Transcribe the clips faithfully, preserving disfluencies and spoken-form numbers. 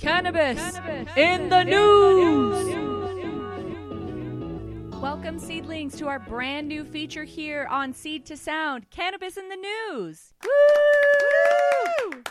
Cannabis, Cannabis in the news. news. Welcome, seedlings, to our brand new feature here on Seed to Sound, Cannabis in the News. Woo! Woo!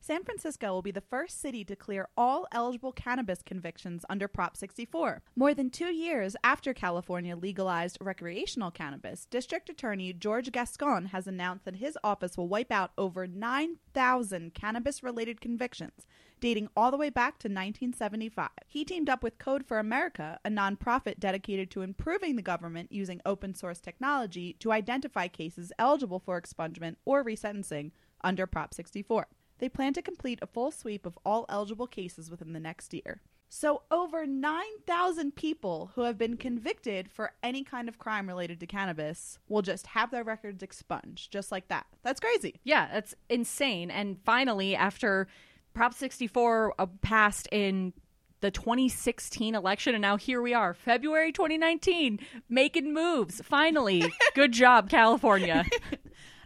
San Francisco will be the first city to clear all eligible cannabis convictions under Prop sixty-four. More than two years after California legalized recreational cannabis, District Attorney George Gascon has announced that his office will wipe out over nine thousand cannabis-related convictions, dating all the way back to nineteen seventy-five. He teamed up with Code for America, a nonprofit dedicated to improving the government using open-source technology to identify cases eligible for expungement or resentencing under Prop sixty-four. They plan to complete a full sweep of all eligible cases within the next year. So over nine thousand people who have been convicted for any kind of crime related to cannabis will just have their records expunged, just like that. That's crazy. Yeah, that's insane. And finally, after Prop sixty-four passed in the twenty sixteen election, and now here we are, February twenty nineteen, making moves. Finally. Good job, California.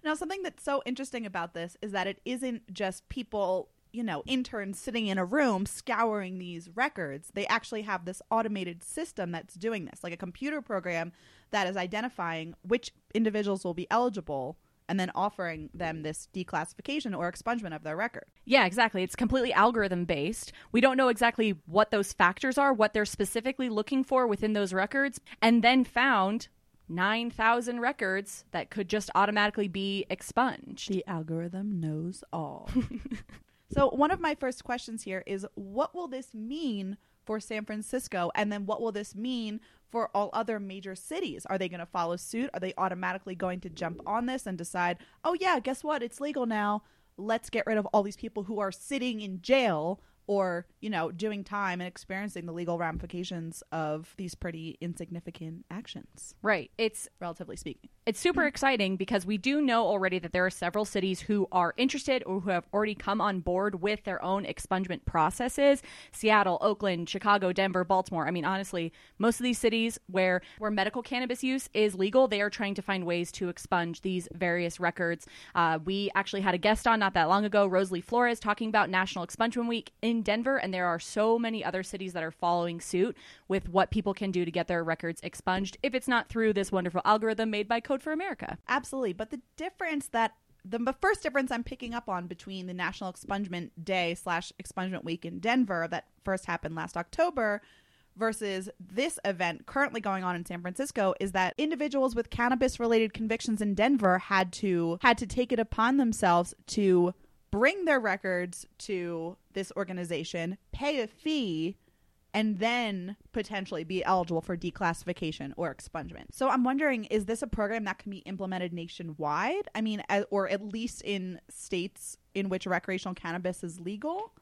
Now, something that's so interesting about this is that it isn't just people, you know, interns sitting in a room scouring these records. They actually have this automated system that's doing this, like a computer program that is identifying which individuals will be eligible and then offering them this declassification or expungement of their record. Yeah, exactly. It's completely algorithm-based. We don't know exactly what those factors are, what they're specifically looking for within those records, and then found nine thousand records that could just automatically be expunged. The algorithm knows all. So one of my first questions here is, what will this mean for San Francisco? And then what will this mean for all other major cities? Are they going to follow suit? Are they automatically going to jump on this and decide, oh, yeah, guess what? It's legal now. Let's get rid of all these people who are sitting in jail or, you know, doing time and experiencing the legal ramifications of these pretty insignificant actions. Right. It's relatively speaking. It's super exciting because we do know already that there are several cities who are interested or who have already come on board with their own expungement processes. Seattle, Oakland, Chicago, Denver, Baltimore. I mean, honestly, most of these cities where, where medical cannabis use is legal, they are trying to find ways to expunge these various records. Uh, we actually had a guest on not that long ago, Rosalie Flores, talking about National Expungement Week in Denver, and there are so many other cities that are following suit with what people can do to get their records expunged if it's not through this wonderful algorithm made by Code for America. Absolutely. But the difference that the first difference I'm picking up on between the National Expungement Day slash Expungement Week in Denver that first happened last October versus this event currently going on in San Francisco is that individuals with cannabis related convictions in Denver had to had to take it upon themselves to bring their records to this organization, pay a fee, and then potentially be eligible for declassification or expungement. So I'm wondering, is this a program that can be implemented nationwide? I mean, or at least in states in which recreational cannabis is legal?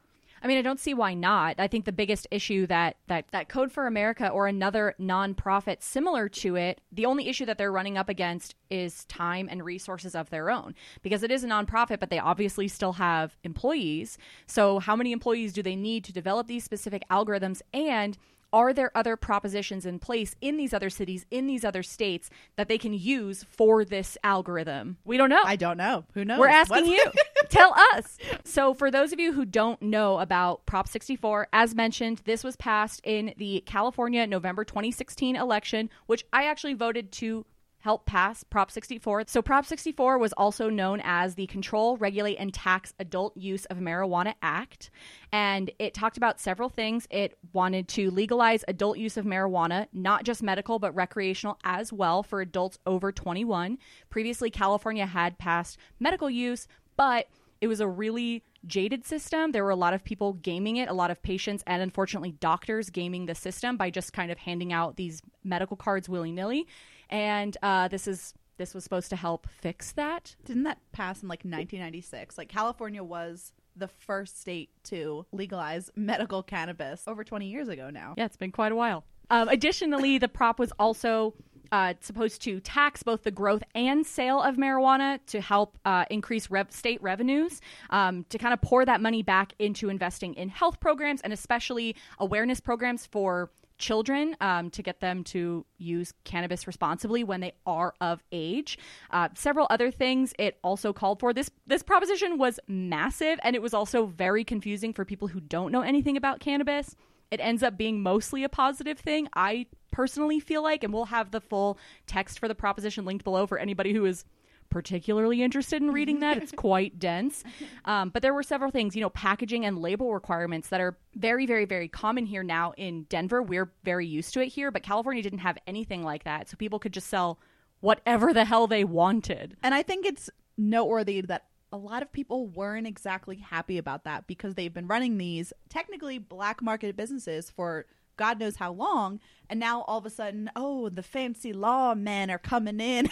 I mean, I don't see why not. I think the biggest issue that, that, that Code for America or another nonprofit similar to it, the only issue that they're running up against is time and resources of their own. Because it is a nonprofit, but they obviously still have employees. So how many employees do they need to develop these specific algorithms? And are there other propositions in place in these other cities, in these other states that they can use for this algorithm? We don't know. I don't know. Who knows? We're asking you. Tell us. So for those of you who don't know about Prop sixty-four, as mentioned, this was passed in the California November twenty sixteen election, which I actually voted to help pass Prop sixty-four. So Prop sixty-four was also known as the Control, Regulate, and Tax Adult Use of Marijuana Act. And it talked about several things. It wanted to legalize adult use of marijuana, not just medical, but recreational as well for adults over twenty-one. Previously, California had passed medical use, but it was a really jaded system. There were a lot of people gaming it, a lot of patients and unfortunately doctors gaming the system by just kind of handing out these medical cards willy-nilly. And uh, this is this was supposed to help fix that. Didn't that pass in like nineteen ninety-six? Like California was the first state to legalize medical cannabis over twenty years ago now. Yeah, it's been quite a while. Um, additionally, the prop was also Uh, supposed to tax both the growth and sale of marijuana to help uh, increase rev- state revenues, um, to kind of pour that money back into investing in health programs and especially awareness programs for children um, to get them to use cannabis responsibly when they are of age. Uh, several other things it also called for. This this proposition was massive, and it was also very confusing for people who don't know anything about cannabis. It ends up being mostly a positive thing, I personally feel like, and we'll have the full text for the proposition linked below for anybody who is particularly interested in reading that. It's quite dense. Um, but there were several things, you know, packaging and label requirements that are very, very, very common here now in Denver. We're very used to it here, but California didn't have anything like that. So people could just sell whatever the hell they wanted. And I think it's noteworthy that a lot of people weren't exactly happy about that because they've been running these technically black market businesses for God knows how long. And now all of a sudden, oh, the fancy law men are coming in.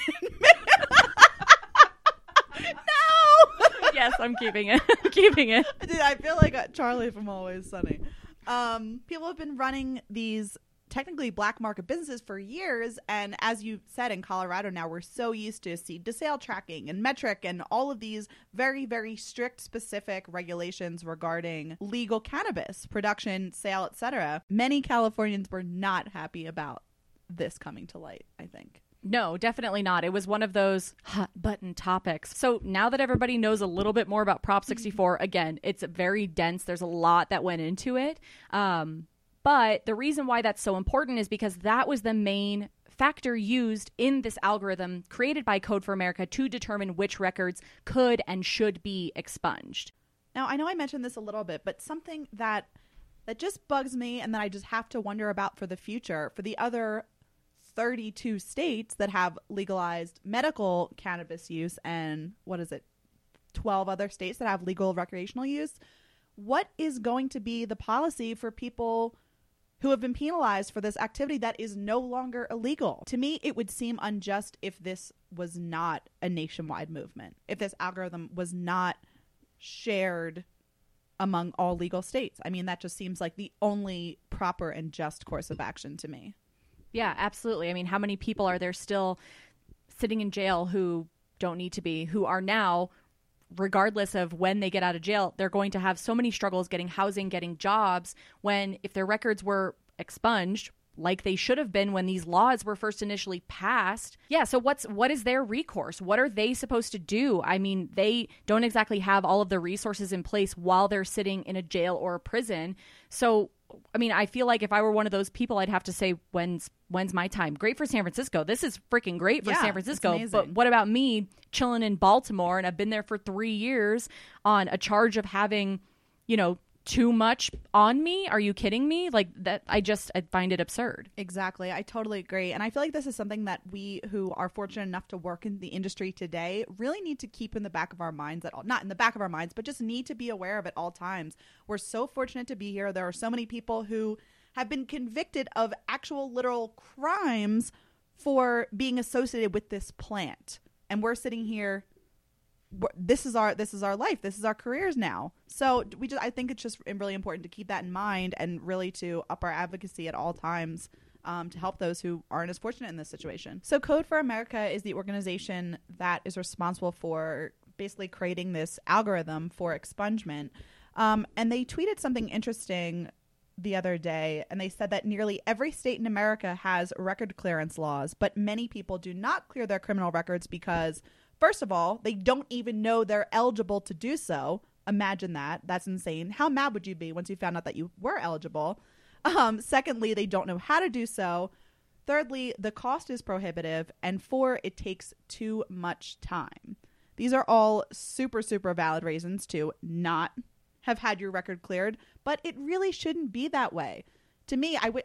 No. Yes, I'm keeping it. I'm keeping it. Dude, I feel like Charlie from Always Sunny. Um, people have been running these technically black market businesses for years, and as you said, in Colorado now we're so used to seed to sale tracking and metric and all of these very, very strict specific regulations regarding legal cannabis production, sale, et cetera. Many Californians were not happy about this coming to light, I think. No, definitely not. It was one of those hot button topics. So now that everybody knows a little bit more about Prop sixty-four, again, it's very dense. There's a lot that went into it. Um, but the reason why that's so important is because that was the main factor used in this algorithm created by Code for America to determine which records could and should be expunged. Now, I know I mentioned this a little bit, but something that that just bugs me and that I just have to wonder about for the future, for the other thirty-two states that have legalized medical cannabis use and what is it, twelve other states that have legal recreational use. What is going to be the policy for people who have been penalized for this activity that is no longer illegal? To me, it would seem unjust if this was not a nationwide movement, if this algorithm was not shared among all legal states. I mean, that just seems like the only proper and just course of action to me. Yeah, absolutely. I mean, how many people are there still sitting in jail who don't need to be, who are now, regardless of when they get out of jail, they're going to have so many struggles getting housing, getting jobs, when if their records were expunged, like they should have been when these laws were first initially passed. Yeah, so what's what is their recourse? What are they supposed to do? I mean, they don't exactly have all of the resources in place while they're sitting in a jail or a prison. So I mean, I feel like if I were one of those people, I'd have to say, when's when's my time? Great for San Francisco. This is freaking great for yeah, San Francisco. But what about me chilling in Baltimore? And I've been there for three years on a charge of having, you know, too much on me. Are you kidding me? Like that. I just I find it absurd. Exactly. I totally agree. And I feel like this is something that we who are fortunate enough to work in the industry today really need to keep in the back of our minds at all. Not in the back of our minds, but just need to be aware of at all times. We're so fortunate to be here. There are so many people who have been convicted of actual literal crimes for being associated with this plant. And we're sitting here. This is our this is our life. This is our careers now. So we just I think it's just really important to keep that in mind and really to up our advocacy at all times um, to help those who aren't as fortunate in this situation. So Code for America is the organization that is responsible for basically creating this algorithm for expungement. Um, and they tweeted something interesting the other day, and they said that nearly every state in America has record clearance laws, but many people do not clear their criminal records because first of all, they don't even know they're eligible to do so. Imagine that. That's insane. How mad would you be once you found out that you were eligible? Um, secondly, they don't know how to do so. Thirdly, the cost is prohibitive. And four, it takes too much time. These are all super, super valid reasons to not have had your record cleared. But it really shouldn't be that way. To me, I would...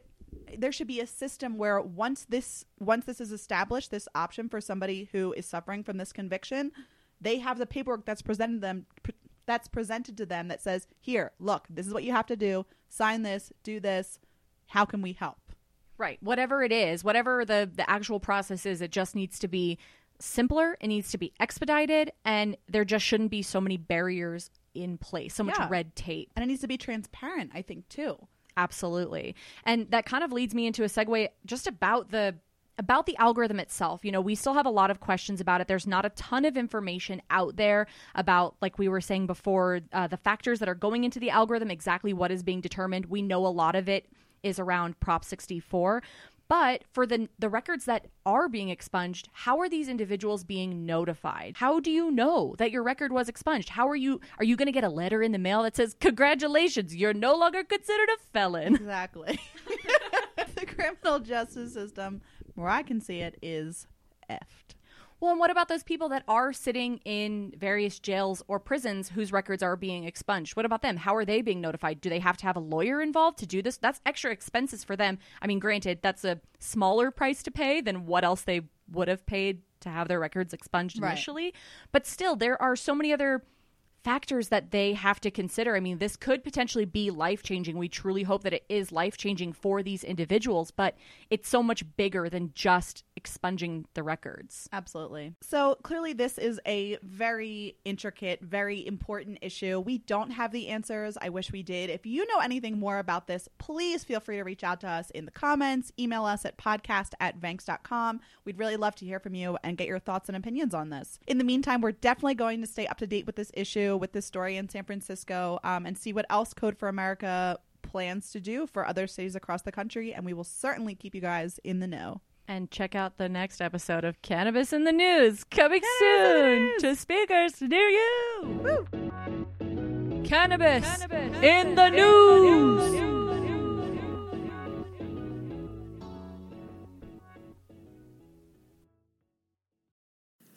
there should be a system where once this once this is established, this option for somebody who is suffering from this conviction, they have the paperwork that's presented them pre- that's presented to them that says, here, look, this is what you have to do. Sign this. Do this. How can we help? Right. Whatever it is, whatever the, the actual process is, it just needs to be simpler. It needs to be expedited. And there just shouldn't be so many barriers in place, so much yeah. red tape. And it needs to be transparent, I think, too. Absolutely. And that kind of leads me into a segue just about the about the algorithm itself. You know, we still have a lot of questions about it. There's not a ton of information out there about, like we were saying before, uh, the factors that are going into the algorithm, exactly what is being determined. We know a lot of it is around Prop sixty-four. But for the the records that are being expunged, how are these individuals being notified? How do you know that your record was expunged? How are you are you going to get a letter in the mail that says, "Congratulations, you're no longer considered a felon"? Exactly. The criminal justice system, where I can see it, is effed. Well, and what about those people that are sitting in various jails or prisons whose records are being expunged? What about them? How are they being notified? Do they have to have a lawyer involved to do this? That's extra expenses for them. I mean, granted, that's a smaller price to pay than what else they would have paid to have their records expunged initially. Right. But still, there are so many other factors that they have to consider. I mean, this could potentially be life-changing. We truly hope that it is life-changing for these individuals, but it's so much bigger than just expunging the records. Absolutely. So clearly this is a very intricate, very important issue. We don't have the answers. I wish we did. If you know anything more about this, please feel free to reach out to us in the comments, email us at podcast at vanks dot com. We'd really love to hear from you and get your thoughts and opinions on this. In the meantime, we're definitely going to stay up to date with this issue, with this story in San Francisco, um, and see what else Code for America plans to do for other cities across the country. And we will certainly keep you guys in the know. And check out the next episode of Cannabis in the News, coming Cannabis soon to speakers near you. Woo. Cannabis, Cannabis in, in the, the news. news.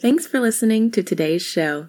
Thanks for listening to today's show.